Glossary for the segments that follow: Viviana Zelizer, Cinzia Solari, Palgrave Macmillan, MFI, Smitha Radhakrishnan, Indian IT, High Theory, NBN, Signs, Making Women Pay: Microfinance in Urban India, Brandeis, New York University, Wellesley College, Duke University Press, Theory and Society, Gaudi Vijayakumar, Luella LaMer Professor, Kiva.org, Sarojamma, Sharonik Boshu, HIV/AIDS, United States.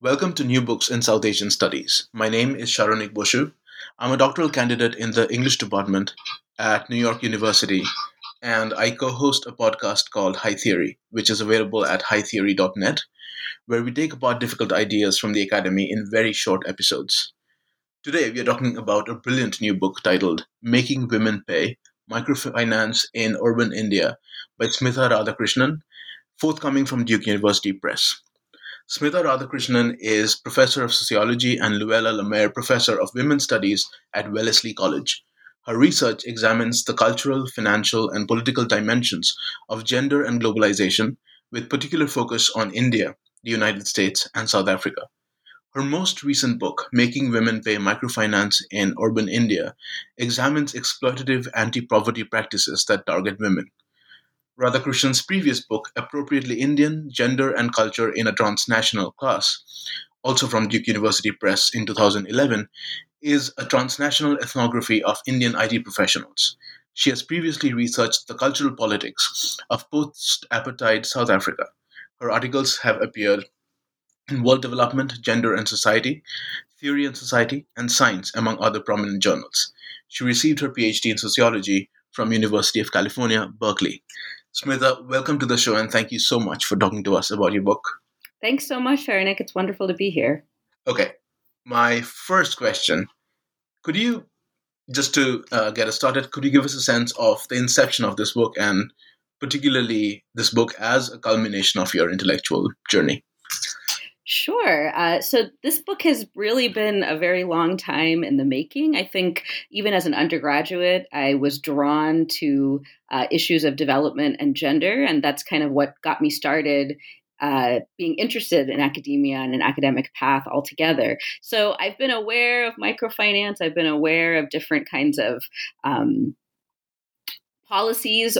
Welcome to New Books in South Asian Studies. My name is Sharonik Boshu. I'm a doctoral candidate in the English department at New York University, and I co-host a podcast called High Theory, which is available at hightheory.net, where we take apart difficult ideas from the academy in very short episodes. Today, we are talking about a brilliant new book titled Making Women Pay: Microfinance in Urban India by Smitha Radhakrishnan, forthcoming from Duke University Press. Smitha Radhakrishnan is Professor of Sociology and Luella Lemaire Professor of Women's Studies at Wellesley College. Her research examines the cultural, financial, and political dimensions of gender and globalization, with particular focus on India, the United States, and South Africa. Her most recent book, Making Women Pay: Microfinance in Urban India, examines exploitative anti-poverty practices that target women. Radhakrishnan's previous book, Appropriately Indian: Gender and Culture in a Transnational Class, also from Duke University Press in 2011, is a transnational ethnography of Indian IT professionals. She has previously researched the cultural politics of post-apartheid South Africa. Her articles have appeared in World Development, Gender and Society, Theory and Society, and Signs, among other prominent journals. She received her PhD in Sociology from University of California, Berkeley. Smitha, welcome to the show, and thank you so much for talking to us about your book. Thanks so much, Sharonik. It's wonderful to be here. Okay. My first question, could you, just to get us started, could you give us a sense of the inception of this book, and particularly this book as a culmination of your intellectual journey? Sure. So this book has really been a very long time in the making. I think even as an undergraduate, I was drawn to issues of development and gender, and that's kind of what got me started being interested in academia and an academic path altogether. So I've been aware of microfinance. I've been aware of different kinds of policies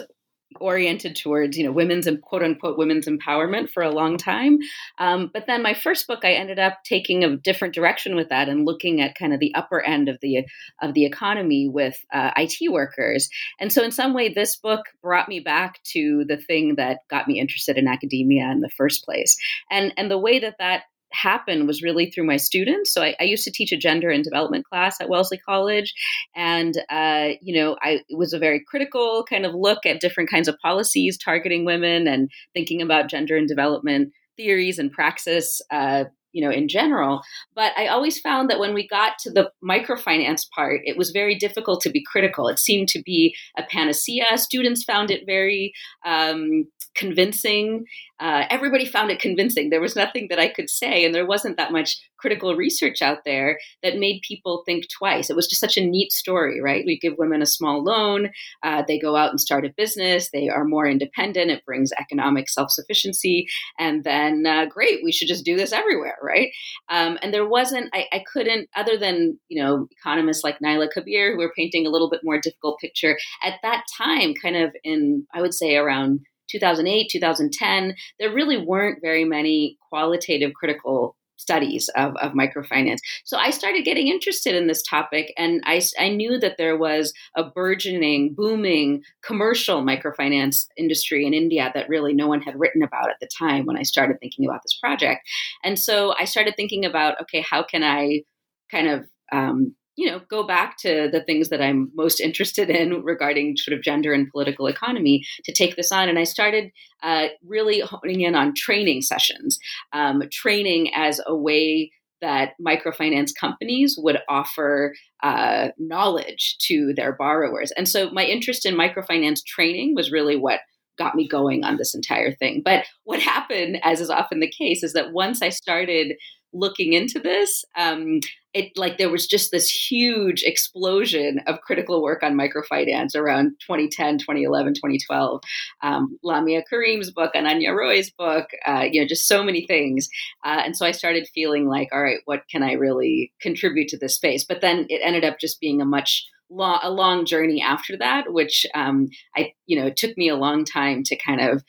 oriented towards, women's and quote unquote women's empowerment for a long time. But then my first book, I ended up taking a different direction with that and looking at kind of the upper end of the economy with IT workers. And so in some way, this book brought me back to the thing that got me interested in academia in the first place. And the way that happened was really through my students. So I used to teach a gender and development class at Wellesley College. And, it was a very critical kind of look at different kinds of policies targeting women and thinking about gender and development theories and praxis, in general. But I always found that when we got to the microfinance part, it was very difficult to be critical. It seemed to be a panacea. Students found it very convincing. Everybody found it convincing. There was nothing that I could say, and there wasn't that much critical research out there that made people think twice. It was just such a neat story, right? We give women a small loan. They go out and start a business. They are more independent. It brings economic self-sufficiency. And then, great, we should just do this everywhere, right? And there wasn't, I couldn't, other than, economists like Nyla Kabir, who were painting a little bit more difficult picture at that time, kind of in, I would say around 2008, 2010, there really weren't very many qualitative critical studies of microfinance. So I started getting interested in this topic, and I knew that there was a burgeoning, booming commercial microfinance industry in India that really no one had written about at the time when I started thinking about this project. And so I started thinking about, okay, how can I kind of go back to the things that I'm most interested in regarding sort of gender and political economy to take this on. And I started really honing in on training sessions, training as a way that microfinance companies would offer knowledge to their borrowers. And so my interest in microfinance training was really what got me going on this entire thing. But what happened, as is often the case, is that once I started looking into this, there was just this huge explosion of critical work on microfinance around 2010, 2011, 2012. Lamia Karim's book and Anya Roy's book, just so many things. And so I started feeling like, all right, what can I really contribute to this space? But then it ended up just being a long journey after that, which it took me a long time to kind of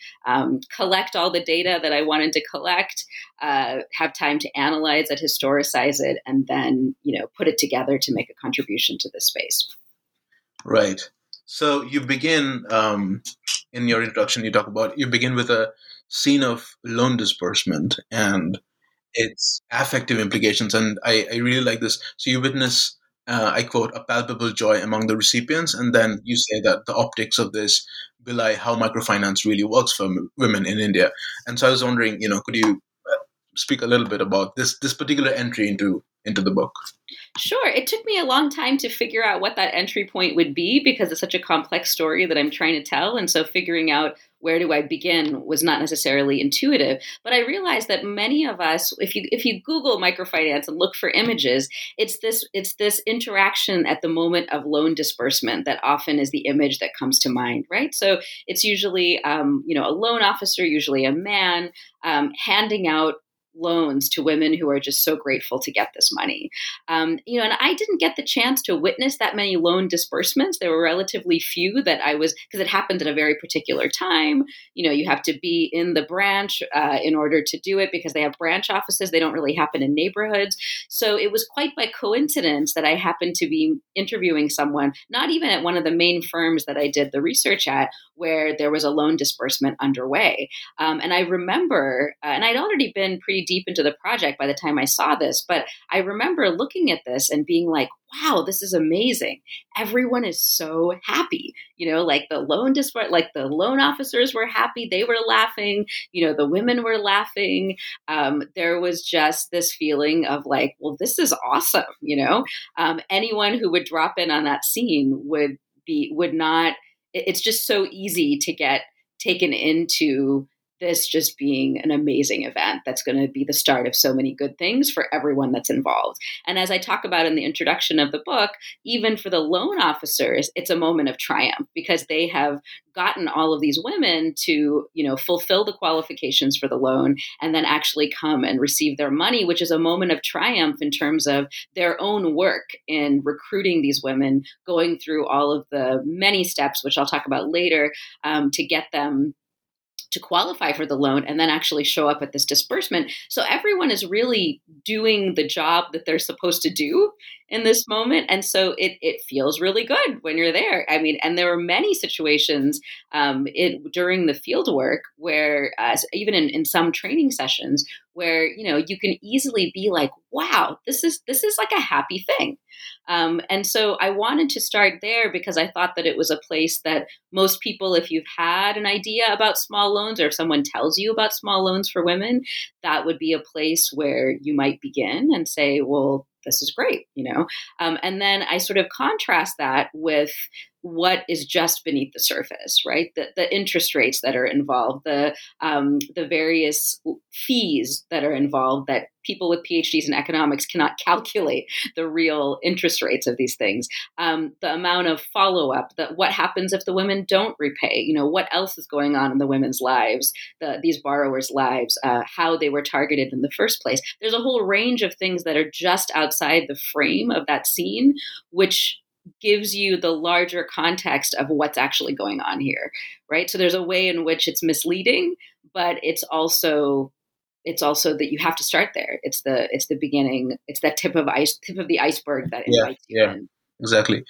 collect all the data that I wanted to collect, have time to analyze it, historicize it, and then put it together to make a contribution to this space. Right. So you begin in your introduction. You begin with a scene of loan disbursement and its affective implications, and I really like this. So you witness. I quote, a palpable joy among the recipients. And then you say that the optics of this belie how microfinance really works for women in India. And so I was wondering, could you speak a little bit about this particular entry into the book? Sure. It took me a long time to figure out what that entry point would be because it's such a complex story that I'm trying to tell. And so figuring out where do I begin was not necessarily intuitive. But I realized that many of us, if you Google microfinance and look for images, it's this interaction at the moment of loan disbursement that often is the image that comes to mind, right? So it's usually, a loan officer, usually a man, handing out loans to women who are just so grateful to get this money. And I didn't get the chance to witness that many loan disbursements. There were relatively few because it happened at a very particular time. You have to be in the branch in order to do it because they have branch offices. They don't really happen in neighborhoods. So it was quite by coincidence that I happened to be interviewing someone, not even at one of the main firms that I did the research at, where there was a loan disbursement underway. And I remember, and I'd already been pretty deep into the project by the time I saw this, but I remember looking at this and being like, wow, this is amazing. Everyone is so happy. The loan officers were happy. They were laughing. The women were laughing. There was just this feeling of like, well, this is awesome. Anyone who would drop in on that scene it's just so easy to get taken into this just being an amazing event that's going to be the start of so many good things for everyone that's involved. And as I talk about in the introduction of the book, even for the loan officers, it's a moment of triumph because they have gotten all of these women to, fulfill the qualifications for the loan and then actually come and receive their money, which is a moment of triumph in terms of their own work in recruiting these women, going through all of the many steps, which I'll talk about later, to get them to qualify for the loan and then actually show up at this disbursement. So everyone is really doing the job that they're supposed to do in this moment. And so it feels really good when you're there. I mean, and there were many situations during the field work where even in some training sessions where, you can easily be like, wow, this is like a happy thing. And so I wanted to start there because I thought that it was a place that most people, if you've had an idea about small loans or if someone tells you about small loans for women, that would be a place where you might begin and say, well, this is great, And then I sort of contrast that with what is just beneath the surface, right? The interest rates that are involved, the various fees that are involved that people with PhDs in economics cannot calculate the real interest rates of these things. The amount of follow-up, what happens if the women don't repay, what else is going on in the women's lives, these borrowers' lives, how they were targeted in the first place. There's a whole range of things that are just outside the frame of that scene, which gives you the larger context of what's actually going on here, right? So there's a way in which it's misleading, but it's also that you have to start there. It's the beginning. It's that tip of the iceberg that invites you in. Exactly.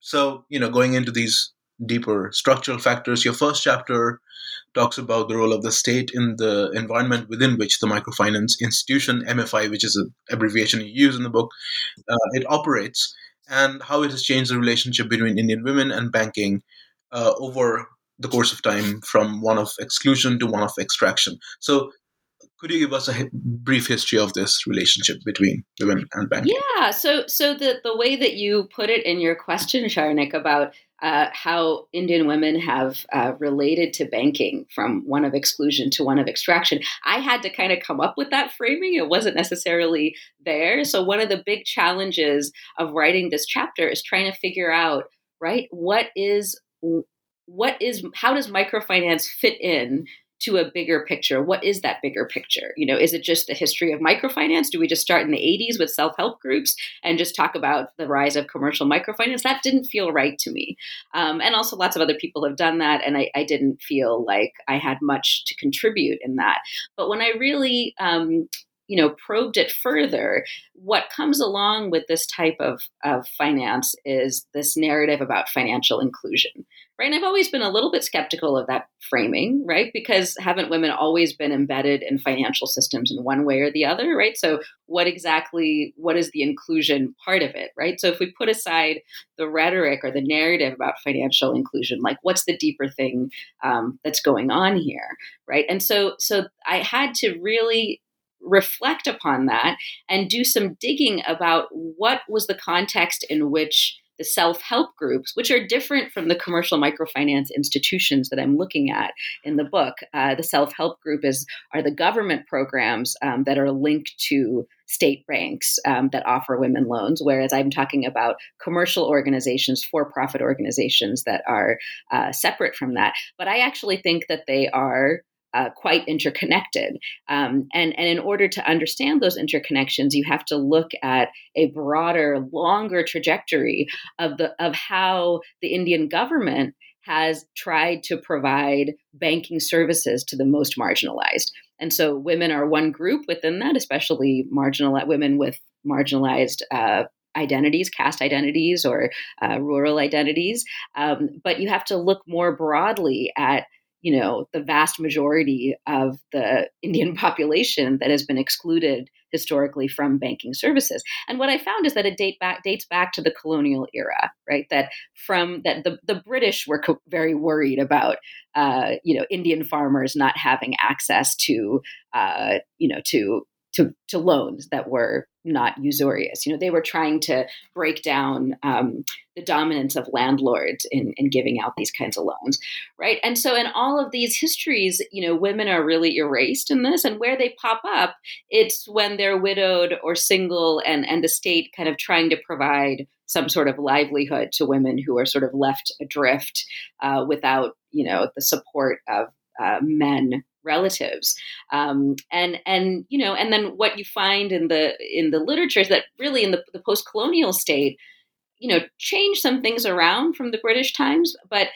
So going into these deeper structural factors, your first chapter talks about the role of the state in the environment within which the microfinance institution, MFI, which is an abbreviation you use in the book, it operates, and how it has changed the relationship between Indian women and banking over the course of time from one of exclusion to one of extraction. So could you give us a brief history of this relationship between women and banking? Yeah, so the way that you put it in your question, Sharonik, about how Indian women have related to banking from one of exclusion to one of extraction. I had to kind of come up with that framing. It wasn't necessarily there. So one of the big challenges of writing this chapter is trying to figure out, right, how does microfinance fit in to a bigger picture? What is that bigger picture? You know, is it just the history of microfinance? Do we just start in the 80s with self-help groups and just talk about the rise of commercial microfinance? That didn't feel right to me. And also lots of other people have done that. And I didn't feel like I had much to contribute in that. But when I really, probed it further, what comes along with this type of finance is this narrative about financial inclusion. Right. And I've always been a little bit skeptical of that framing, right? Because haven't women always been embedded in financial systems in one way or the other, right? So what is the inclusion part of it, right? So if we put aside the rhetoric or the narrative about financial inclusion, like what's the deeper thing that's going on here, right? And so I had to really reflect upon that and do some digging about what was the context in which the self-help groups, which are different from the commercial microfinance institutions that I'm looking at in the book. The self-help group are the government programs that are linked to state banks that offer women loans, whereas I'm talking about commercial organizations, for-profit organizations that are separate from that. But I actually think that they are quite interconnected. And in order to understand those interconnections, you have to look at a broader, longer trajectory of how the Indian government has tried to provide banking services to the most marginalized. And so women are one group within that, especially women with marginalized identities, caste identities, or rural identities. But you have to look more broadly at the vast majority of the Indian population that has been excluded historically from banking services. And what I found is that it dates back to the colonial era, right? The British were very worried about, Indian farmers not having access to loans that were not usurious. They were trying to break down the dominance of landlords in giving out these kinds of loans, right? And so in all of these histories, women are really erased in this, and where they pop up, it's when they're widowed or single and the state kind of trying to provide some sort of livelihood to women who are sort of left adrift without, the support of men relatives. And then what you find in the literature is that really in the post-colonial state, changed some things around from the British times, but,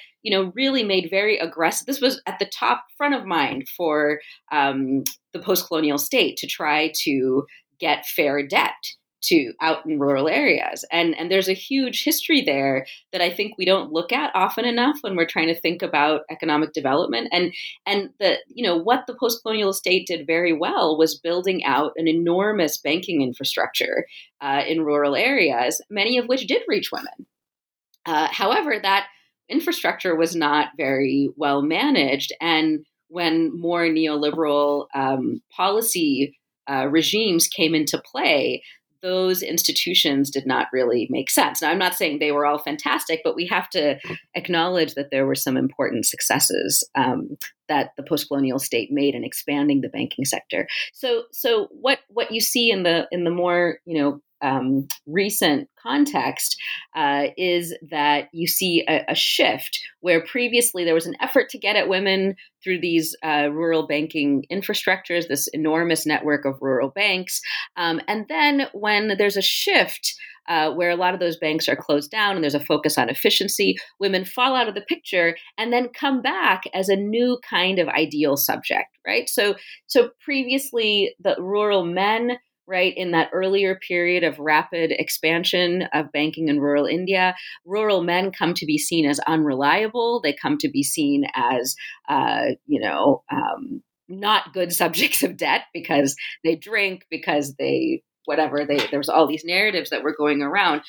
really made very aggressive. This was at the top front of mind for the post-colonial state to try to get fair debt to out in rural areas. And there's a huge history there that I think we don't look at often enough when we're trying to think about economic development. And what the post-colonial state did very well was building out an enormous banking infrastructure in rural areas, many of which did reach women. However, that infrastructure was not very well managed. And when more neoliberal policy regimes came into play, those institutions did not really make sense. Now, I'm not saying they were all fantastic, but we have to acknowledge that there were some important successes that the post-colonial state made in expanding the banking sector. So what you see in the more recent context is that you see a shift where previously there was an effort to get at women through these rural banking infrastructures, this enormous network of rural banks. And then when there's a shift where a lot of those banks are closed down and there's a focus on efficiency, women fall out of the picture and then come back as a new kind of ideal subject, right? So previously the rural men, right, in that earlier period of rapid expansion of banking in rural India, rural men come to be seen as unreliable. They come to be seen as, not good subjects of debt because they drink, because they whatever. There was all these narratives that were going around,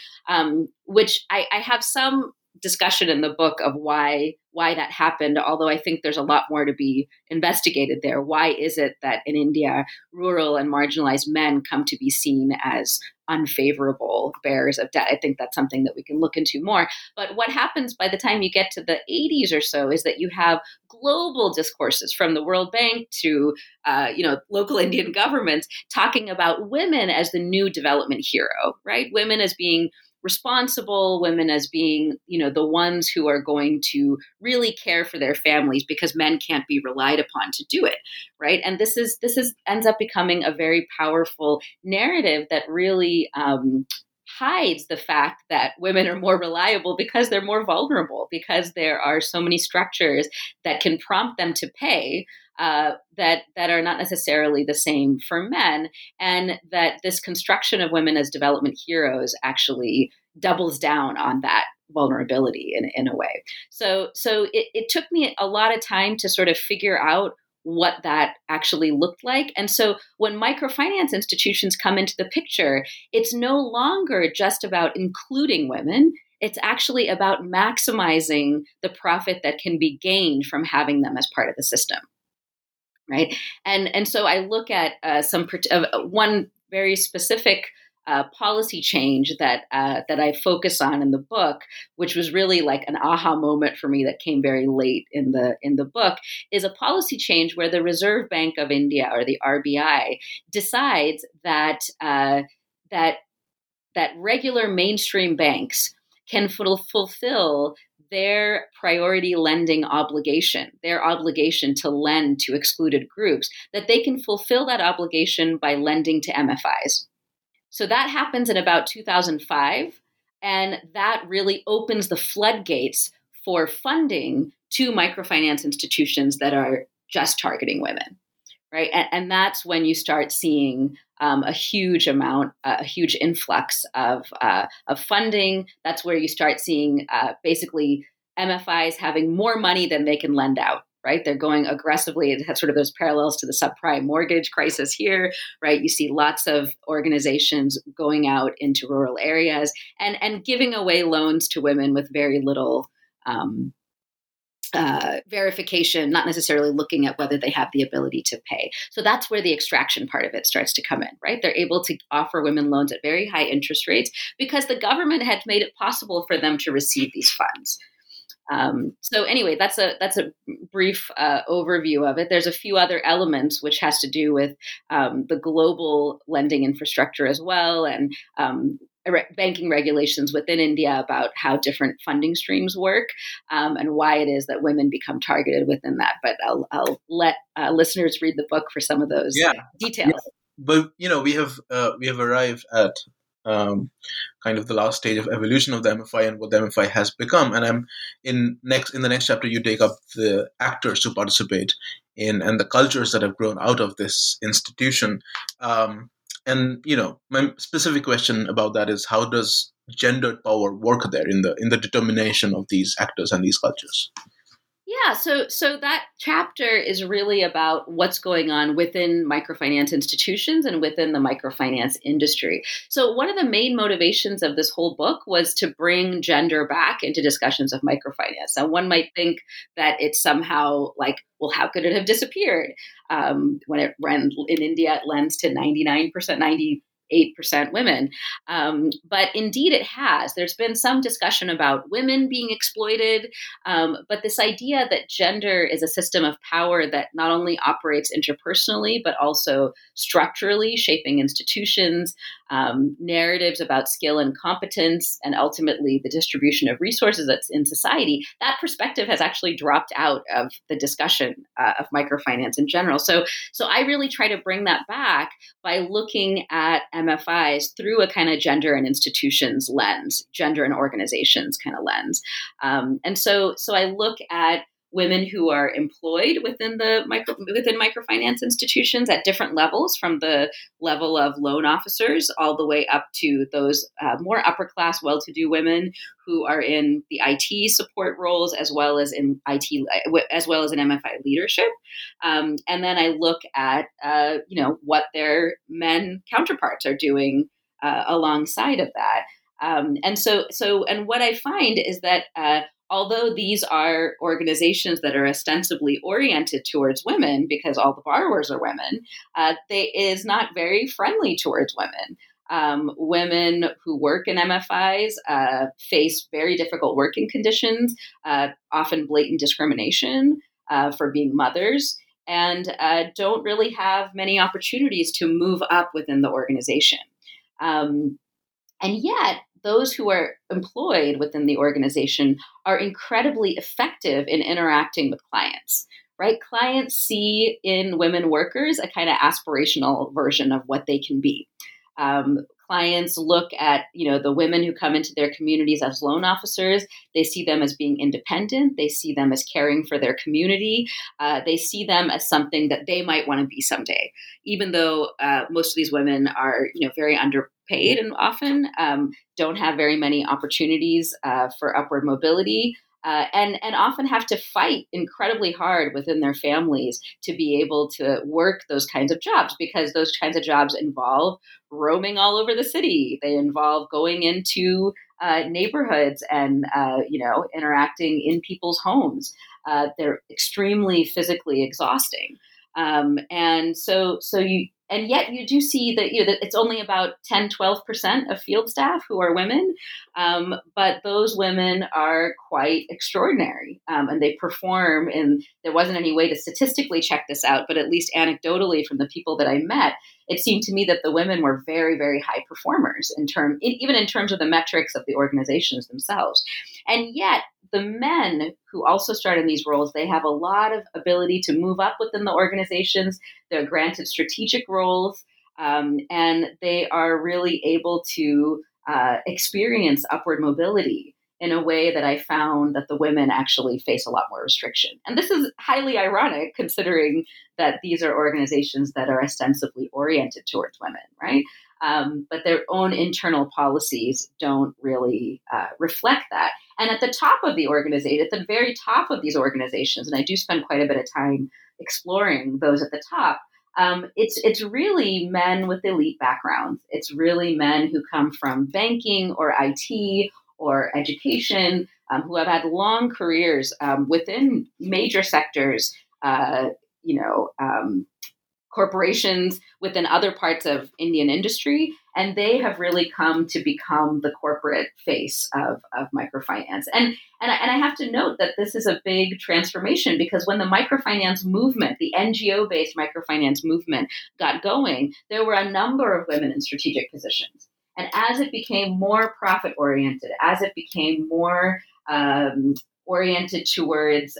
which I have some discussion in the book of why that happened, although I think there's a lot more to be investigated there. Why is it that in India, rural and marginalized men come to be seen as unfavorable bearers of debt? I think that's something that we can look into more. But what happens by the time you get to the 80s or so is that you have global discourses from the World Bank to local Indian governments talking about women as the new development hero, right? Women as being responsible, women as being, the ones who are going to really care for their families because men can't be relied upon to do it, right? And this ends up becoming a very powerful narrative that really hides the fact that women are more reliable because they're more vulnerable, because there are so many structures that can prompt them to pay that are not necessarily the same for men, and that this construction of women as development heroes actually doubles down on that vulnerability in a way. So it took me a lot of time to sort of figure out what that actually looked like. And so when microfinance institutions come into the picture, it's no longer just about including women. It's actually about maximizing the profit that can be gained from having them as part of the system. Right. And so I look at one very specific policy change that I focus on in the book, which was really like an aha moment for me that came very late in the book, is a policy change where the Reserve Bank of India, or the RBI, decides that regular mainstream banks can fulfill their priority lending obligation, their obligation to lend to excluded groups, that they can fulfill that obligation by lending to MFIs. So that happens in about 2005, and that really opens the floodgates for funding to microfinance institutions that are just targeting women, right? And that's when you start seeing a huge influx of funding. That's where you start seeing basically MFIs having more money than they can lend out, right? They're going aggressively. It has sort of those parallels to the subprime mortgage crisis here, right? You see lots of organizations going out into rural areas and giving away loans to women with very little verification, not necessarily looking at whether they have the ability to pay. So that's where the extraction part of it starts to come in, right? They're able to offer women loans at very high interest rates because the government had made it possible for them to receive these funds. So anyway, that's a brief overview of it. There's a few other elements which has to do with the global lending infrastructure as well, and banking regulations within India about how different funding streams work and why it is that women become targeted within that. But I'll let listeners read the book for some of those details. Yeah. But we have arrived at kind of the last stage of evolution of the MFI and what the MFI has become. And in the next chapter, you take up the actors who participate in and the cultures that have grown out of this institution. And my specific question about that is, how does gendered power work there in the determination of these actors and these cultures? Yeah, so that chapter is really about what's going on within microfinance institutions and within the microfinance industry. So one of the main motivations of this whole book was to bring gender back into discussions of microfinance. And one might think that it's somehow like, well, how could it have disappeared? When it ran in India, it lends to 98% women. But indeed it has. There's been some discussion about women being exploited, but this idea that gender is a system of power that not only operates interpersonally, but also structurally, shaping institutions, narratives about skill and competence, and ultimately the distribution of resources that's in society, that perspective has actually dropped out of the discussion of microfinance in general. So I really try to bring that back by looking at MFIs through a kind of gender and institutions lens, gender and organizations kind of lens. And so I look at women who are employed within microfinance institutions at different levels, from the level of loan officers all the way up to those more upper class, well-to-do women who are in the IT support roles, as well as in IT, as well as in MFI leadership. And then I look at what their men counterparts are doing alongside of that. And what I find is that although these are organizations that are ostensibly oriented towards women, because all the borrowers are women, it is not very friendly towards women. Women who work in MFIs face very difficult working conditions, often blatant discrimination for being mothers, and don't really have many opportunities to move up within the organization. And yet, those who are employed within the organization are incredibly effective in interacting with clients, right? Clients see in women workers a kind of aspirational version of what they can be. Clients look at, the women who come into their communities as loan officers. They see them as being independent. They see them as caring for their community. They see them as something that they might want to be someday, even though most of these women are, very underpaid and often don't have very many opportunities for upward mobility. And often have to fight incredibly hard within their families to be able to work those kinds of jobs, because those kinds of jobs involve roaming all over the city. They involve going into neighborhoods and, interacting in people's homes. They're extremely physically exhausting. And yet you do see that, that it's only about 10, 12% of field staff who are women, but those women are quite extraordinary, and they perform. And there wasn't any way to statistically check this out, but at least anecdotally from the people that I met, it seemed to me that the women were very, very high performers even in terms of the metrics of the organizations themselves. And yet the men who also start in these roles, they have a lot of ability to move up within the organizations. They're granted strategic roles, and they are really able to experience upward mobility in a way that I found that the women actually face a lot more restriction. And this is highly ironic, considering that these are organizations that are ostensibly oriented towards women, right? But their own internal policies don't really reflect that. And at the top of the organization, at the very top of these organizations, and I do spend quite a bit of time exploring those at the top, it's really men with elite backgrounds. It's really men who come from banking or IT or education, who have had long careers within major sectors, corporations within other parts of Indian industry, and they have really come to become the corporate face of microfinance. And I have to note that this is a big transformation, because when the microfinance movement, the NGO-based microfinance movement, got going, there were a number of women in strategic positions. And as it became more profit-oriented, as it became more oriented towards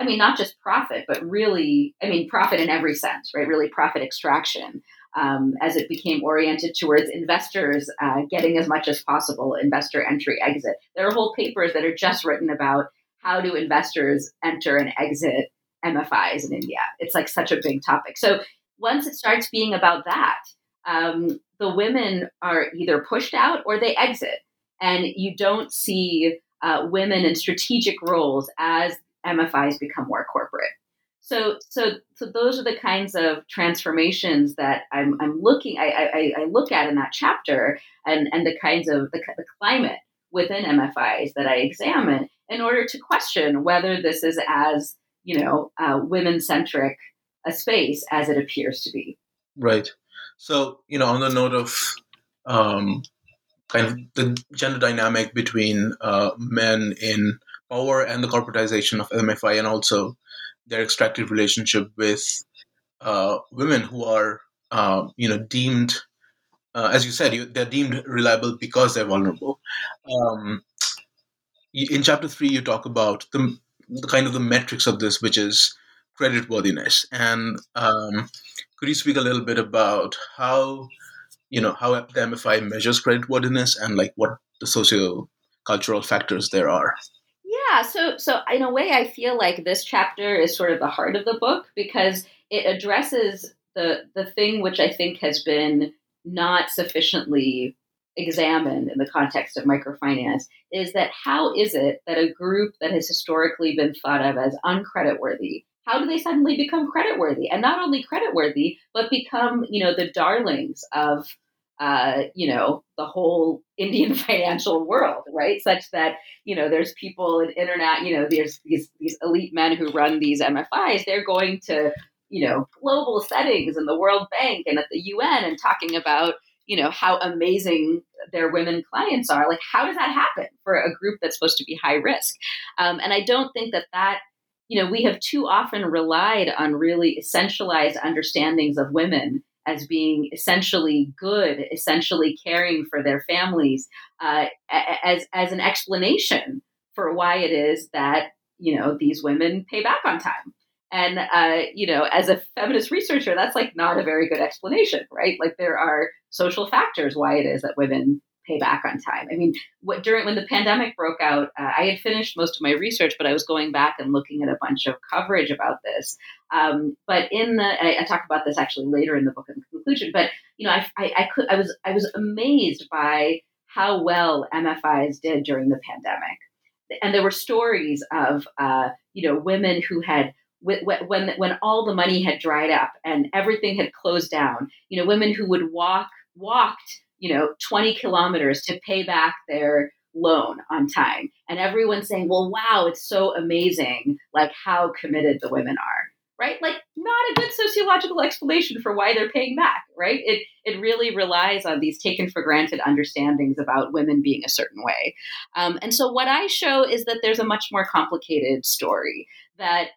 not just profit, but really, profit in every sense, right? Really profit extraction, as it became oriented towards investors getting as much as possible, investor entry, exit. There are whole papers that are just written about how do investors enter and exit MFIs in India. It's like such a big topic. So once it starts being about that, the women are either pushed out or they exit. And you don't see women in strategic roles as MFIs become more corporate. So those are the kinds of transformations that I look at in that chapter, and the kinds of the climate within MFIs that I examine in order to question whether this is as, women-centric a space as it appears to be. Right. So, on the note of kind of the gender dynamic between men in power and the corporatization of MFI, and also their extractive relationship with women who are, deemed, as you said, they're deemed reliable because they're vulnerable. In chapter 3, you talk about the kind of the metrics of this, which is creditworthiness. And could you speak a little bit about how the MFI measures creditworthiness and like what the socio-cultural factors there are? Yeah, so in a way, I feel like this chapter is sort of the heart of the book, because it addresses the thing which I think has been not sufficiently examined in the context of microfinance, is that how is it that a group that has historically been thought of as uncreditworthy, how do they suddenly become creditworthy? And not only creditworthy, but become, the darlings of the whole Indian financial world, right? Such that, there's people in internet, there's these elite men who run these MFIs, they're going to, global settings and the World Bank and at the UN and talking about, how amazing their women clients are. Like, how does that happen for a group that's supposed to be high risk? And I don't think that we have too often relied on really essentialized understandings of women as being essentially good, essentially caring for their families, as an explanation for why it is that, these women pay back on time. And, as a feminist researcher, that's like not a very good explanation, right? Like there are social factors why it is that women pay back on time. I mean, when the pandemic broke out, I had finished most of my research, but I was going back and looking at a bunch of coverage about this. But I talk about this actually later in the book in the conclusion, but, I was amazed by how well MFIs did during the pandemic. And there were stories of, women who had, when all the money had dried up and everything had closed down, women who would walked, 20 kilometers to pay back their loan on time. And everyone's saying, well, wow, it's so amazing, like how committed the women are, right? Like not a good sociological explanation for why they're paying back, right? It really relies on these taken for granted understandings about women being a certain way. And so what I show is that there's a much more complicated story, that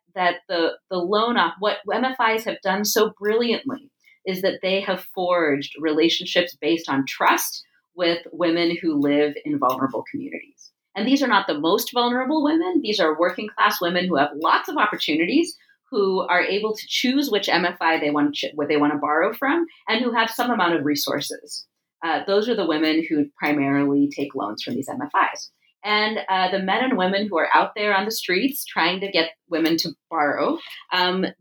the loan off, what MFIs have done so brilliantly is that they have forged relationships based on trust with women who live in vulnerable communities. And these are not the most vulnerable women. These are working class women who have lots of opportunities, who are able to choose which MFI they want to borrow from, and who have some amount of resources. Those are the women who primarily take loans from these MFIs. And the men and women who are out there on the streets trying to get women to borrow,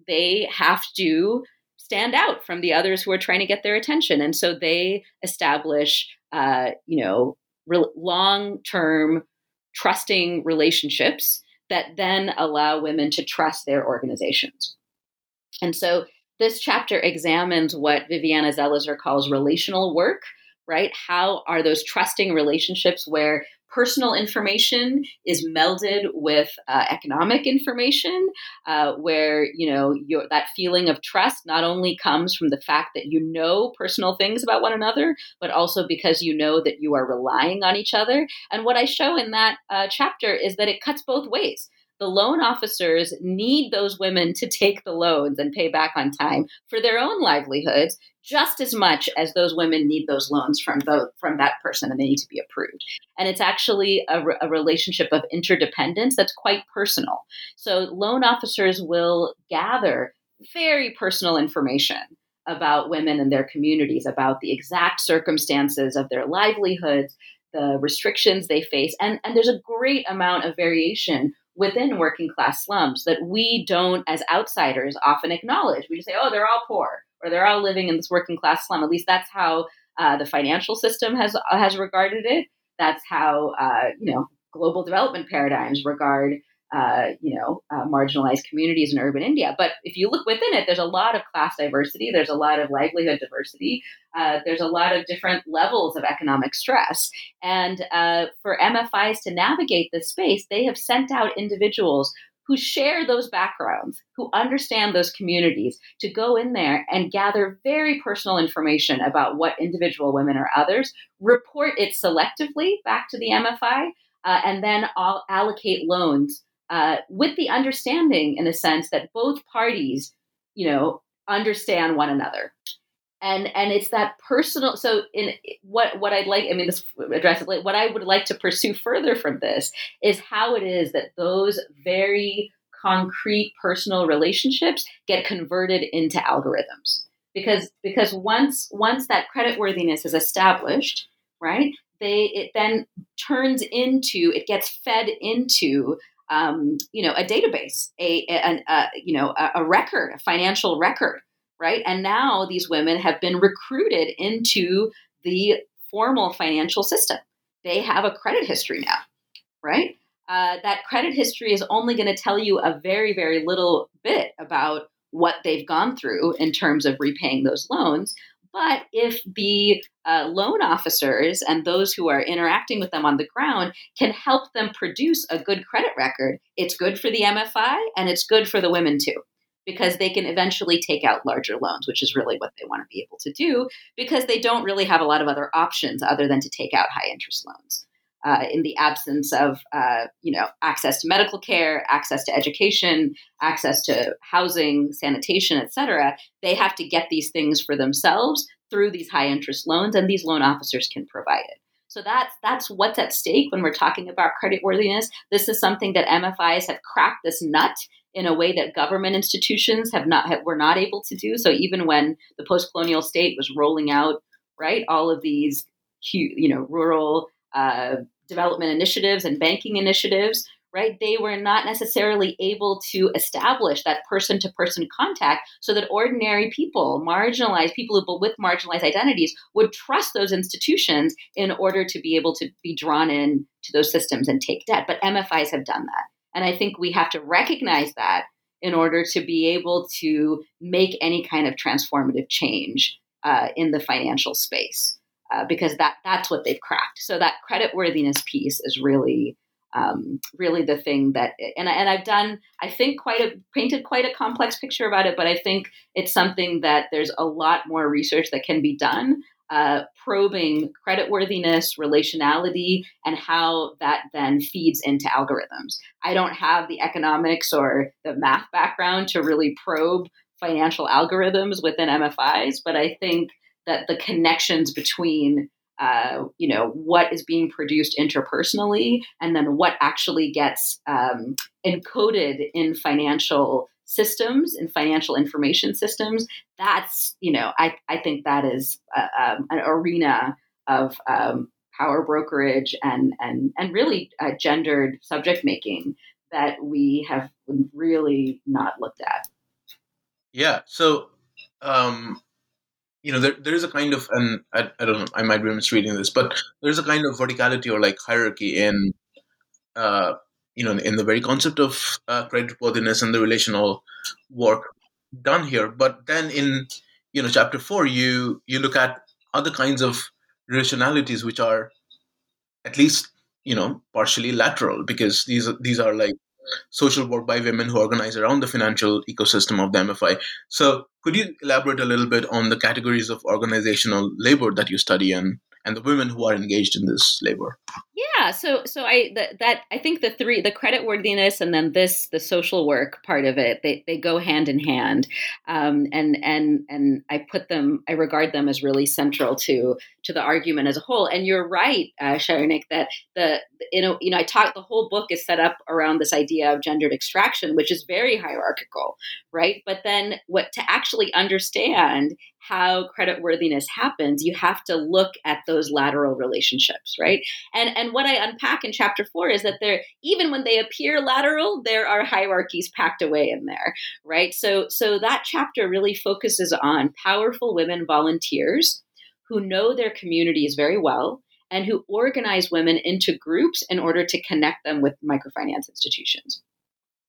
they have to stand out from the others who are trying to get their attention. And so they establish, long-term trusting relationships that then allow women to trust their organizations. And so this chapter examines what Viviana Zelizer calls relational work, right? How are those trusting relationships where personal information is melded with economic information, where, that feeling of trust not only comes from the fact that you know personal things about one another, but also because you know that you are relying on each other. And what I show in that chapter is that it cuts both ways. The loan officers need those women to take the loans and pay back on time for their own livelihoods, just as much as those women need those loans from that person, and they need to be approved. And it's actually a relationship of interdependence that's quite personal. So loan officers will gather very personal information about women and their communities, about the exact circumstances of their livelihoods, the restrictions they face. And there's a great amount of variation within working class slums that we don't, as outsiders, often acknowledge. We just say, oh, they're all poor, or they're all living in this working class slum. At least that's how the financial system has regarded it. That's how global development paradigms regard marginalized communities in urban India. But if you look within it, there's a lot of class diversity. There's a lot of livelihood diversity. There's a lot of different levels of economic stress. And for MFIs to navigate this space, they have sent out individuals who share those backgrounds, who understand those communities, to go in there and gather very personal information about what individual women or others, report it selectively back to the MFI, and then allocate loans with the understanding, in a sense, that both parties, understand one another. And it's that personal. So in what I'd like, this addresses what I would like to pursue further from this is how it is that those very concrete personal relationships get converted into algorithms. Because once that creditworthiness is established, right, it then turns into, it gets fed into a database, a record, a financial record. Right. And now these women have been recruited into the formal financial system. They have a credit history now. Right. That credit history is only going to tell you a very, very little bit about what they've gone through in terms of repaying those loans. But if the loan officers and those who are interacting with them on the ground can help them produce a good credit record, it's good for the MFI and it's good for the women too, because they can eventually take out larger loans, which is really what they want to be able to do, because they don't really have a lot of other options other than to take out high interest loans. In the absence of, access to medical care, access to education, access to housing, sanitation, et cetera, they have to get these things for themselves through these high interest loans, and these loan officers can provide it. So that's what's at stake when we're talking about creditworthiness. This is something that MFIs have cracked this nut in a way that government institutions were not able to do. So even when the post-colonial state was rolling out, all of these, rural development initiatives and banking initiatives, they were not necessarily able to establish that person-to-person contact so that ordinary people, marginalized people with marginalized identities, would trust those institutions in order to be able to be drawn in to those systems and take debt. But MFIs have done that. And I think we have to recognize that in order to be able to make any kind of transformative change in the financial space. Because that's what they've cracked. So that creditworthiness piece is really, really the thing that, and I've done, I think painted quite a complex picture about it, but I think it's something that there's a lot more research that can be done probing creditworthiness, relationality, and how that then feeds into algorithms. I don't have the economics or the math background to really probe financial algorithms within MFIs, but I think that the connections between, what is being produced interpersonally and then what actually gets encoded in financial systems, in financial information systems, that's, I think that is an arena of power brokerage and really gendered subject making that we have really not looked at. Yeah. So, there's a kind of, and I don't know, I might be misreading this, but there's a kind of verticality or like hierarchy in, in the very concept of creditworthiness and the relational work done here. But then in, chapter 4, you look at other kinds of relationalities which are at least, partially lateral, because these are like social work by women who organize around the financial ecosystem of the MFI. So could you elaborate a little bit on the categories of organizational labor that you study and the women who are engaged in this labor? Yeah. So I think the creditworthiness and then the social work part of it, they go hand in hand. And I regard them as really central to the argument as a whole. And you're right, Sharonik, that the whole book is set up around this idea of gendered extraction, which is very hierarchical, right? But then to actually understand how creditworthiness happens, you have to look at those lateral relationships, right? And what I unpack in chapter 4 is that even when they appear lateral, there are hierarchies packed away in there, right? So that chapter really focuses on powerful women volunteers who know their communities very well and who organize women into groups in order to connect them with microfinance institutions.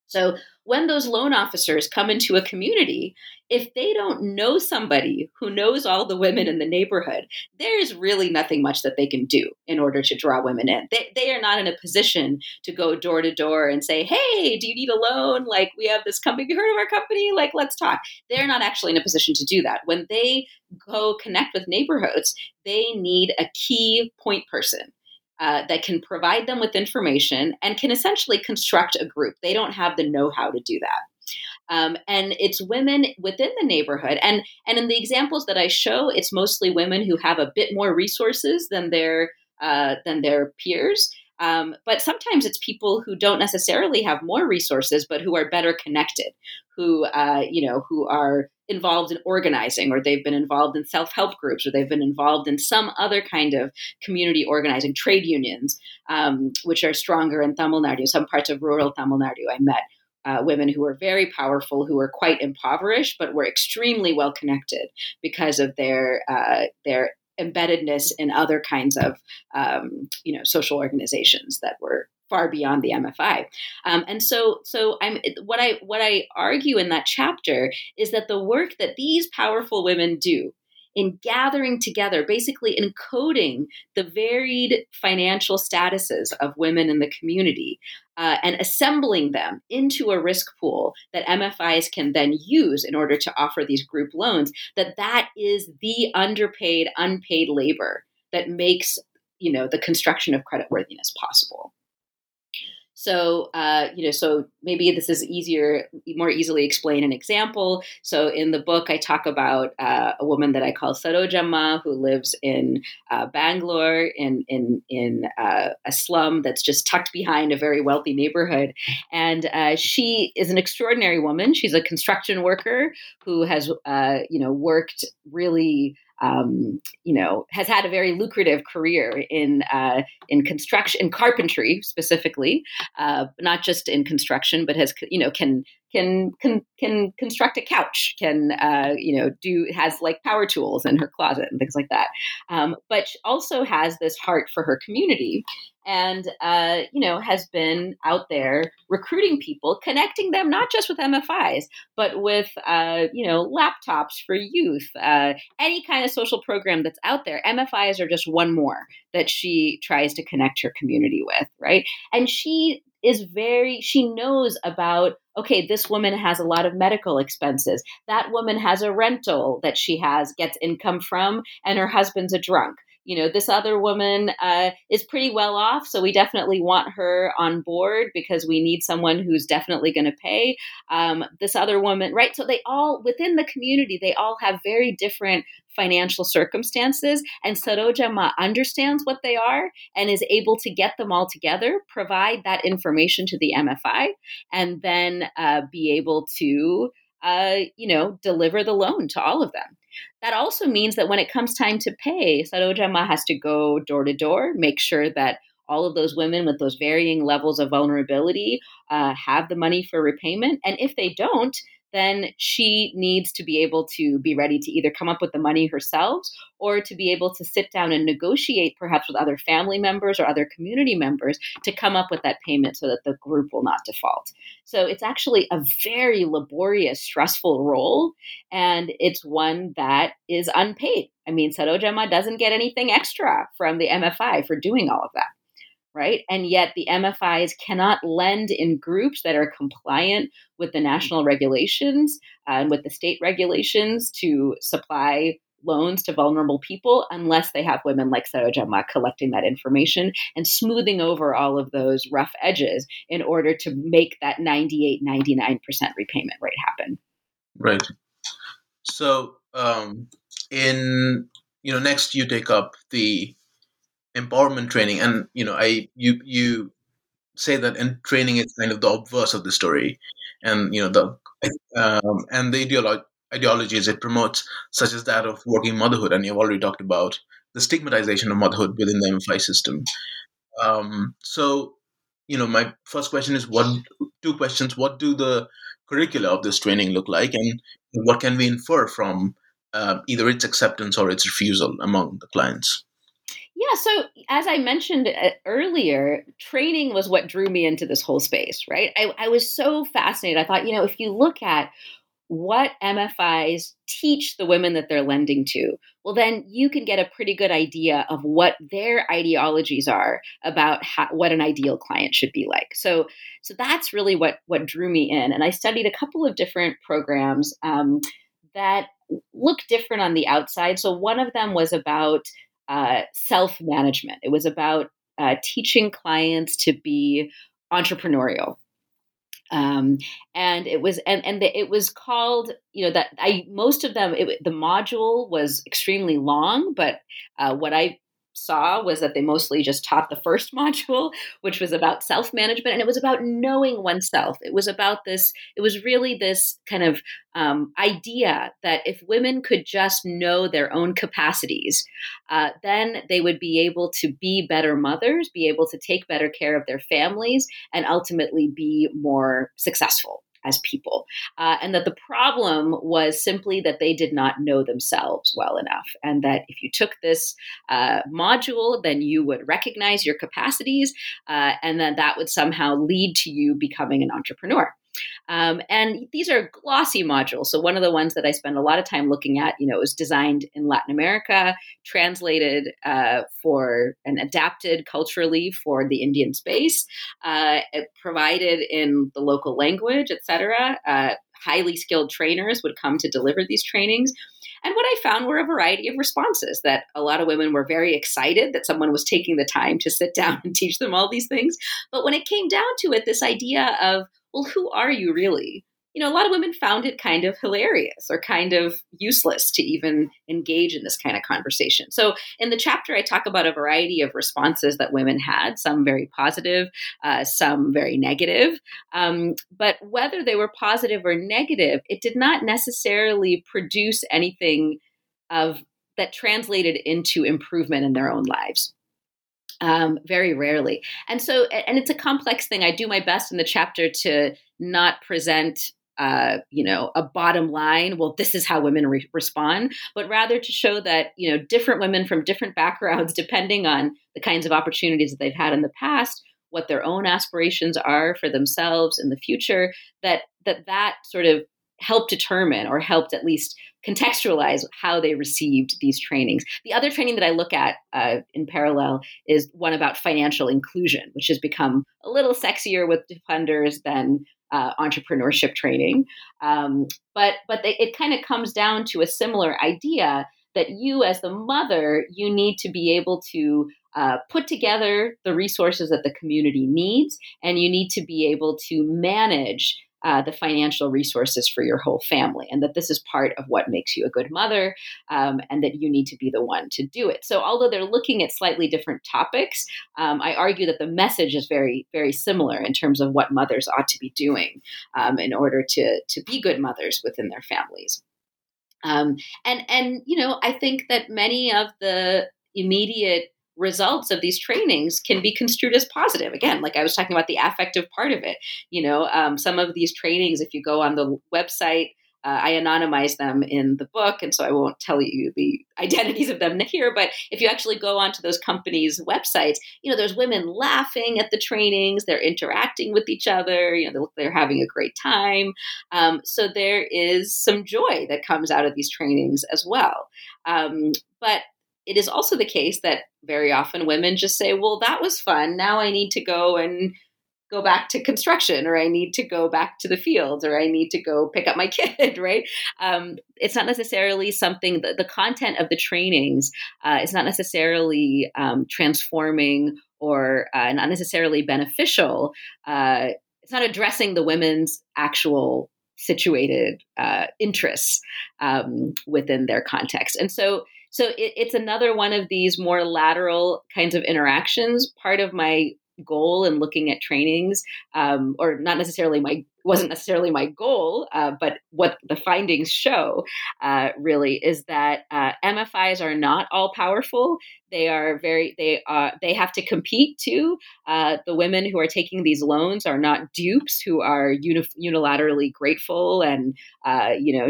So when those loan officers come into a community, if they don't know somebody who knows all the women in the neighborhood, there is really nothing much that they can do in order to draw women in. They are not in a position to go door to door and say, hey, do you need a loan? Like, we have this company, you heard of our company? Like, let's talk. They're not actually in a position to do that. When they go connect with neighborhoods, they need a key point person. That can provide them with information and can essentially construct a group. They don't have the know-how to do that. And it's women within the neighborhood. And in the examples that I show, it's mostly women who have a bit more resources than their peers. But sometimes it's people who don't necessarily have more resources, but who are better connected, who are involved in organizing, or they've been involved in self-help groups, or they've been involved in some other kind of community organizing, trade unions, which are stronger in Tamil Nadu. Some parts of rural Tamil Nadu, I met women who were very powerful, who were quite impoverished, but were extremely well connected because of their embeddedness in other kinds of, social organizations that were far beyond the MFI. What I argue in that chapter is that the work that these powerful women do in gathering together, basically encoding the varied financial statuses of women in the community and assembling them into a risk pool that MFIs can then use in order to offer these group loans, that is the underpaid, unpaid labor that makes, you know, the construction of creditworthiness possible. So, so maybe this is more easily explain an example. So in the book, I talk about a woman that I call Sarojamma, who lives in Bangalore in a slum that's just tucked behind a very wealthy neighborhood. And she is an extraordinary woman. She's a construction worker who has, worked really has had a very lucrative career in construction, in carpentry specifically, not just in construction, but has, can construct a couch, has power tools in her closet and things like that. But she also has this heart for her community and, has been out there recruiting people, connecting them, not just with MFIs, but with, laptops for youth, any kind of social program that's out there. MFIs are just one more that she tries to connect her community with, right? And she knows about, okay, this woman has a lot of medical expenses. That woman has a rental that she gets income from, and her husband's a drunk. This other woman is pretty well off, so we definitely want her on board because we need someone who's definitely going to pay this other woman, right? So they all, within the community, they all have very different financial circumstances, and Sarojamma understands what they are and is able to get them all together, provide that information to the MFI, and then be able to, deliver the loan to all of them. That also means that when it comes time to pay, Sarojamma has to go door to door, make sure that all of those women with those varying levels of vulnerability have the money for repayment. And if they don't, then she needs to be able to be ready to either come up with the money herself or to be able to sit down and negotiate perhaps with other family members or other community members to come up with that payment so that the group will not default. So it's actually a very laborious, stressful role, and it's one that is unpaid. I mean, Sarojamma doesn't get anything extra from the MFI for doing all of that, right? And yet the MFIs cannot lend in groups that are compliant with the national regulations and with the state regulations to supply loans to vulnerable people unless they have women like Sarojamma collecting that information and smoothing over all of those rough edges in order to make that 98, 99% repayment rate happen. Right. So next you take up the empowerment training, and you say that in training is kind of the obverse of the story, and the ideologies it promotes, such as that of working motherhood, and you've already talked about the stigmatization of motherhood within the MFI system. My first question is what do the curricula of this training look like, and what can we infer from either its acceptance or its refusal among the clients? Yeah, so as I mentioned earlier, training was what drew me into this whole space, right? I was so fascinated. I thought, if you look at what MFIs teach the women that they're lending to, well, then you can get a pretty good idea of what their ideologies are about what an ideal client should be like. So that's really what drew me in. And I studied a couple of different programs that look different on the outside. So one of them was about self-management. It was about teaching clients to be entrepreneurial. It was called, the module was extremely long, but what I saw was that they mostly just taught the first module, which was about self-management. And it was about knowing oneself. It was really this kind of idea that if women could just know their own capacities, then they would be able to be better mothers, be able to take better care of their families, and ultimately be more successful as people. And that the problem was simply that they did not know themselves well enough. And that if you took this module, then you would recognize your capacities, and then that would somehow lead to you becoming an entrepreneur. And these are glossy modules. So one of the ones that I spend a lot of time looking at, it was designed in Latin America, translated for and adapted culturally for the Indian space, provided in the local language, et cetera. Highly skilled trainers would come to deliver these trainings. And what I found were a variety of responses, that a lot of women were very excited that someone was taking the time to sit down and teach them all these things. But when it came down to it, this idea of, well, who are you really? A lot of women found it kind of hilarious or kind of useless to even engage in this kind of conversation. So in the chapter, I talk about a variety of responses that women had, some very positive, some very negative. But whether they were positive or negative, it did not necessarily produce anything that translated into improvement in their own lives. Very rarely. And it's a complex thing. I do my best in the chapter to not present a bottom line, well, this is how women respond, but rather to show that, different women from different backgrounds, depending on the kinds of opportunities that they've had in the past, what their own aspirations are for themselves in the future, that sort of helped determine or helped at least contextualize how they received these trainings. The other training that I look at in parallel is one about financial inclusion, which has become a little sexier with funders than entrepreneurship training. But it kind of comes down to a similar idea that you as the mother, you need to be able to put together the resources that the community needs, and you need to be able to manage the financial resources for your whole family, and that this is part of what makes you a good mother, and that you need to be the one to do it. So although they're looking at slightly different topics, I argue that the message is very, very similar in terms of what mothers ought to be doing in order to be good mothers within their families. I think that many of the immediate results of these trainings can be construed as positive. Again, like I was talking about the affective part of it, some of these trainings, if you go on the website, I anonymize them in the book, and so I won't tell you the identities of them here, but if you actually go onto those companies' websites, there's women laughing at the trainings, they're interacting with each other, they're having a great time. So there is some joy that comes out of these trainings as well. But it is also the case that very often women just say, well, that was fun. Now I need to go back to construction, or I need to go back to the fields, or I need to go pick up my kid, right? It's not necessarily something that the content of the trainings is not necessarily transforming or not necessarily beneficial. It's not addressing the women's actual situated interests within their context. And so it's another one of these more lateral kinds of interactions. Part of my goal in looking at trainings, wasn't necessarily my goal, but what the findings show really is that MFIs are not all powerful. They have to compete too. The women who are taking these loans are not dupes who are unilaterally grateful and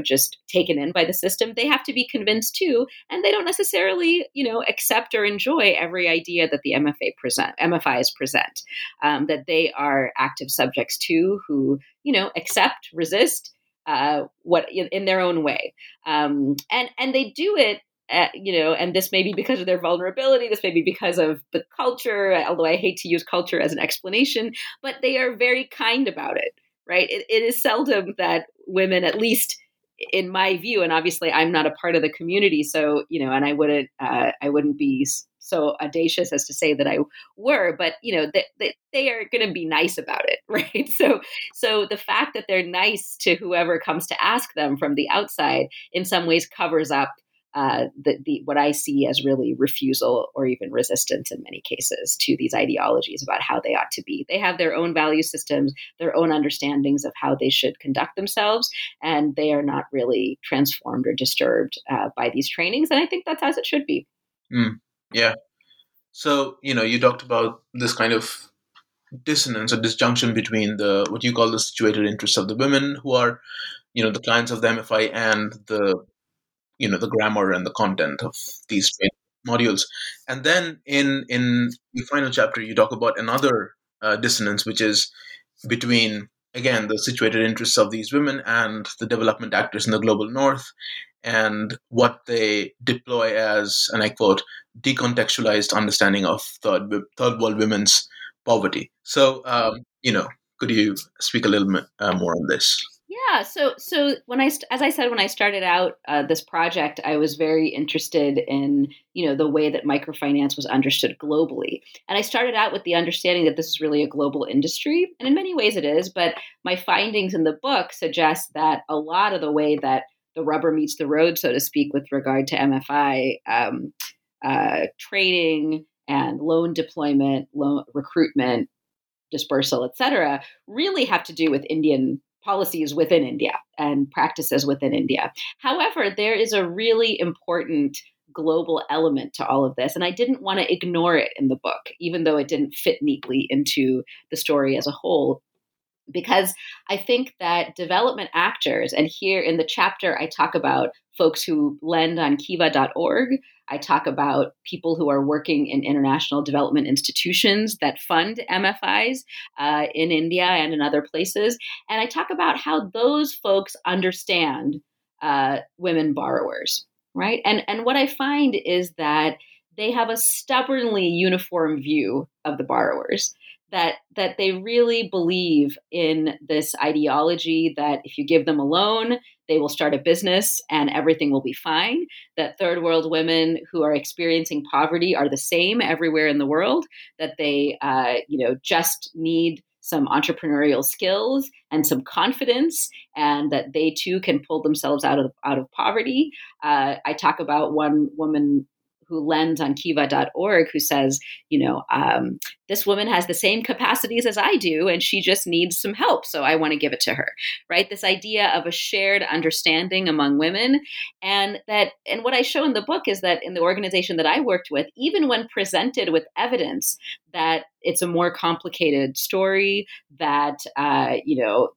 just taken in by the system. They have to be convinced too, and they don't necessarily accept or enjoy every idea that the MFIs present. That they are active subjects too, who accept, resist what in their own way, and they do it. And this may be because of their vulnerability. This may be because of the culture. Although I hate to use culture as an explanation, but they are very kind about it, right? It is seldom that women, at least in my view, and obviously I'm not a part of the community, so and I wouldn't be so audacious as to say that I were, but they are going to be nice about it, right? So the fact that they're nice to whoever comes to ask them from the outside in some ways covers up the what I see as really refusal or even resistance in many cases to these ideologies about how they ought to be. They have their own value systems, their own understandings of how they should conduct themselves, and they are not really transformed or disturbed by these trainings. And I think that's as it should be. Mm, yeah. So, you talked about this kind of dissonance or disjunction between what you call the situated interests of the women who are, the clients of the MFI and the grammar and the content of these modules. And then in the final chapter, you talk about another dissonance, which is between again, the situated interests of these women and the development actors in the global north and what they deploy as, and I quote, decontextualized understanding of third world women's poverty. So, could you speak a little bit more on this? Yeah. So when as I said, when I started out this project, I was very interested in, the way that microfinance was understood globally. And I started out with the understanding that this is really a global industry. And in many ways it is. But my findings in the book suggest that a lot of the way that the rubber meets the road, so to speak, with regard to MFI training and loan deployment, loan recruitment, dispersal, et cetera, really have to do with Indian policies within India and practices within India. However, there is a really important global element to all of this, and I didn't want to ignore it in the book, even though it didn't fit neatly into the story as a whole, because I think that development actors, and here in the chapter, I talk about folks who lend on Kiva.org. I talk about people who are working in international development institutions that fund MFIs in India and in other places. And I talk about how those folks understand women borrowers, right? And what I find is that they have a stubbornly uniform view of the borrowers, that they really believe in this ideology that if you give them a loan, they will start a business and everything will be fine, that third world women who are experiencing poverty are the same everywhere in the world, that they just need some entrepreneurial skills and some confidence, and that they too can pull themselves out of poverty. I talk about one woman who lends on Kiva.org, who says, this woman has the same capacities as I do, and she just needs some help. So I want to give it to her, right? This idea of a shared understanding among women. And what I show in the book is that in the organization that I worked with, even when presented with evidence that it's a more complicated story, that,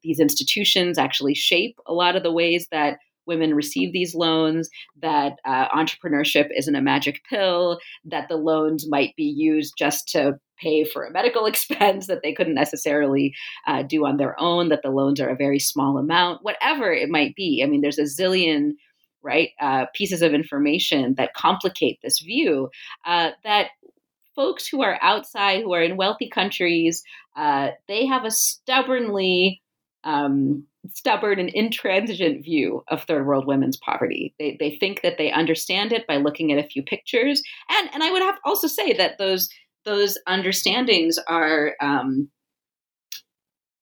these institutions actually shape a lot of the ways that women receive these loans, that entrepreneurship isn't a magic pill, that the loans might be used just to pay for a medical expense that they couldn't necessarily do on their own, that the loans are a very small amount, whatever it might be. I mean, there's a zillion pieces of information that complicate this view that folks who are outside, who are in wealthy countries, they have a stubborn and intransigent view of third world women's poverty. They think that they understand it by looking at a few pictures. And I would have also say that those understandings are,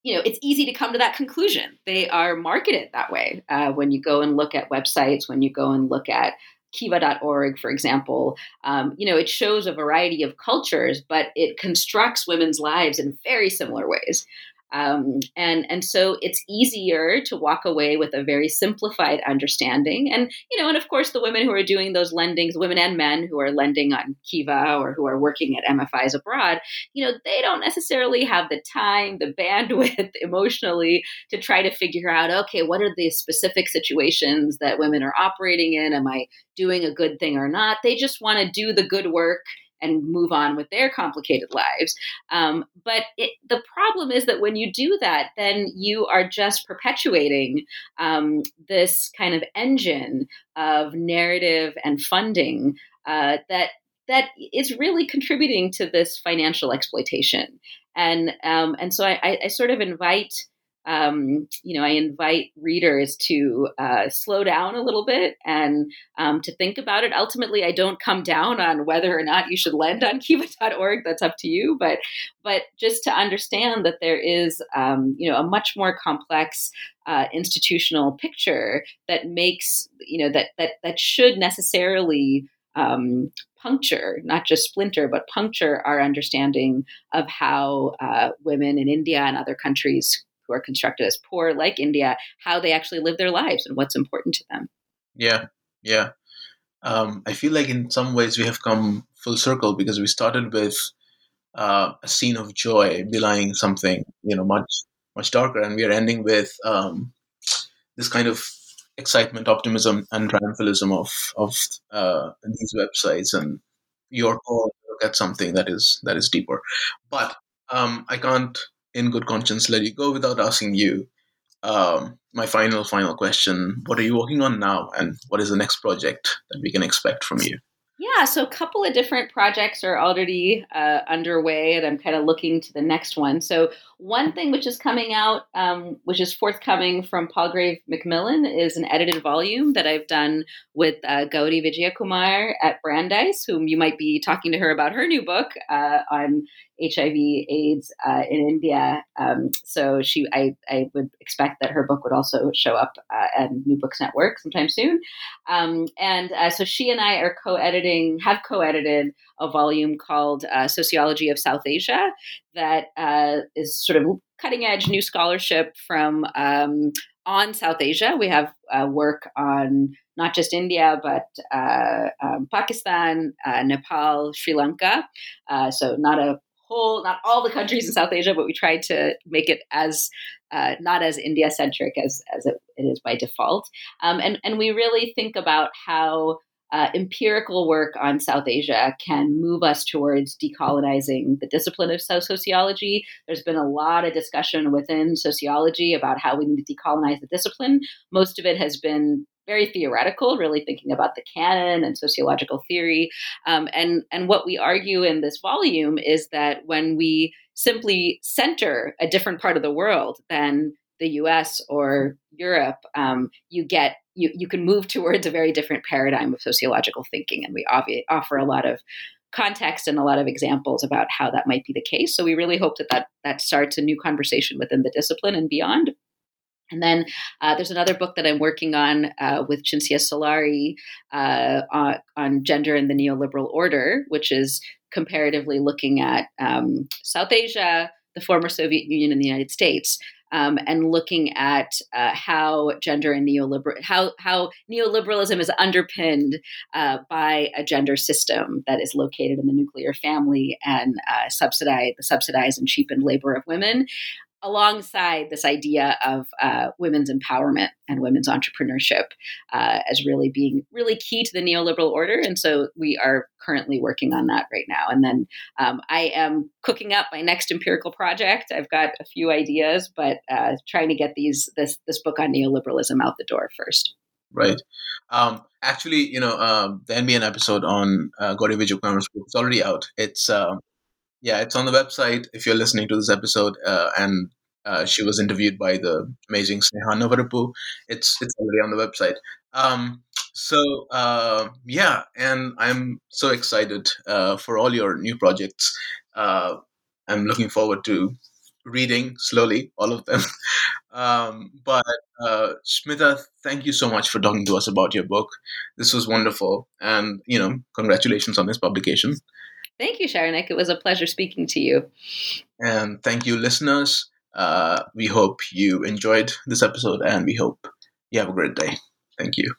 it's easy to come to that conclusion. They are marketed that way. When you go and look at websites, when you go and look at Kiva.org, for example, it shows a variety of cultures, but it constructs women's lives in very similar ways. And so it's easier to walk away with a very simplified understanding. And of course, the women who are doing those lendings, women and men who are lending on Kiva or who are working at MFIs abroad, they don't necessarily have the time, the bandwidth emotionally to try to figure out, okay, what are the specific situations that women are operating in? Am I doing a good thing or not? They just want to do the good work and move on with their complicated lives. But the problem is that when you do that, then you are just perpetuating this kind of engine of narrative and funding that is really contributing to this financial exploitation. And so I sort of invite I invite readers to slow down a little bit and to think about it. Ultimately, I don't come down on whether or not you should lend on Kiva.org. That's up to you. But just to understand that there is, a much more complex institutional picture that makes, that should necessarily puncture, not just splinter, but puncture our understanding of how women in India and other countries who are constructed as poor, like India, how they actually live their lives and what's important to them. Yeah. I feel like in some ways we have come full circle because we started with a scene of joy belying something, much darker. And we are ending with this kind of excitement, optimism, and triumphalism of these websites and your call to look at something that is deeper. But I can't in good conscience, let you go without asking you my final question. What are you working on now, and what is the next project that we can expect from you? Yeah, so a couple of different projects are already underway, and I'm kind of looking to the next one. So one thing which is coming out, which is forthcoming from Palgrave Macmillan, is an edited volume that I've done with Gaudi Vijayakumar at Brandeis, whom you might be talking to her about her new book on HIV/AIDS in India. So I would expect that her book would also show up at New Books Network sometime soon. So she and I are co-edited a volume called Sociology of South Asia that is sort of cutting edge new scholarship from on South Asia. We have work on not just India, but Pakistan, Nepal, Sri Lanka. Not all the countries in South Asia, but we tried to make it as not as India-centric as it is by default. And we really think about how empirical work on South Asia can move us towards decolonizing the discipline of sociology. There's been a lot of discussion within sociology about how we need to decolonize the discipline. Most of it has been very theoretical, really thinking about the canon and sociological theory. And what we argue in this volume is that when we simply center a different part of the world than the US or Europe, you can move towards a very different paradigm of sociological thinking. And we offer a lot of context and a lot of examples about how that might be the case. So we really hope that starts a new conversation within the discipline and beyond. And then there's another book that I'm working on with Cinzia Solari on gender and the neoliberal order, which is comparatively looking at South Asia, the former Soviet Union, and the United States, and looking at how gender and how neoliberalism is underpinned by a gender system that is located in the nuclear family and subsidized and cheapened labor of women, alongside this idea of women's empowerment and women's entrepreneurship as really being really key to the neoliberal order. And so we are currently working on that right now. And then I am cooking up my next empirical project. I've got a few ideas, but trying to get this book on neoliberalism out the door first. Right. Actually, the NBN episode on Gaudi Vijayakumar's book is already out. It's... it's on the website if you're listening to this episode, and she was interviewed by the amazing Sneha Navarapu. It's already on the website. And I'm so excited for all your new projects. I'm looking forward to reading slowly all of them. But Smitha, thank you so much for talking to us about your book. This was wonderful, and congratulations on this publication. Thank you, Sharonik. It was a pleasure speaking to you. And thank you, listeners. We hope you enjoyed this episode, and we hope you have a great day. Thank you.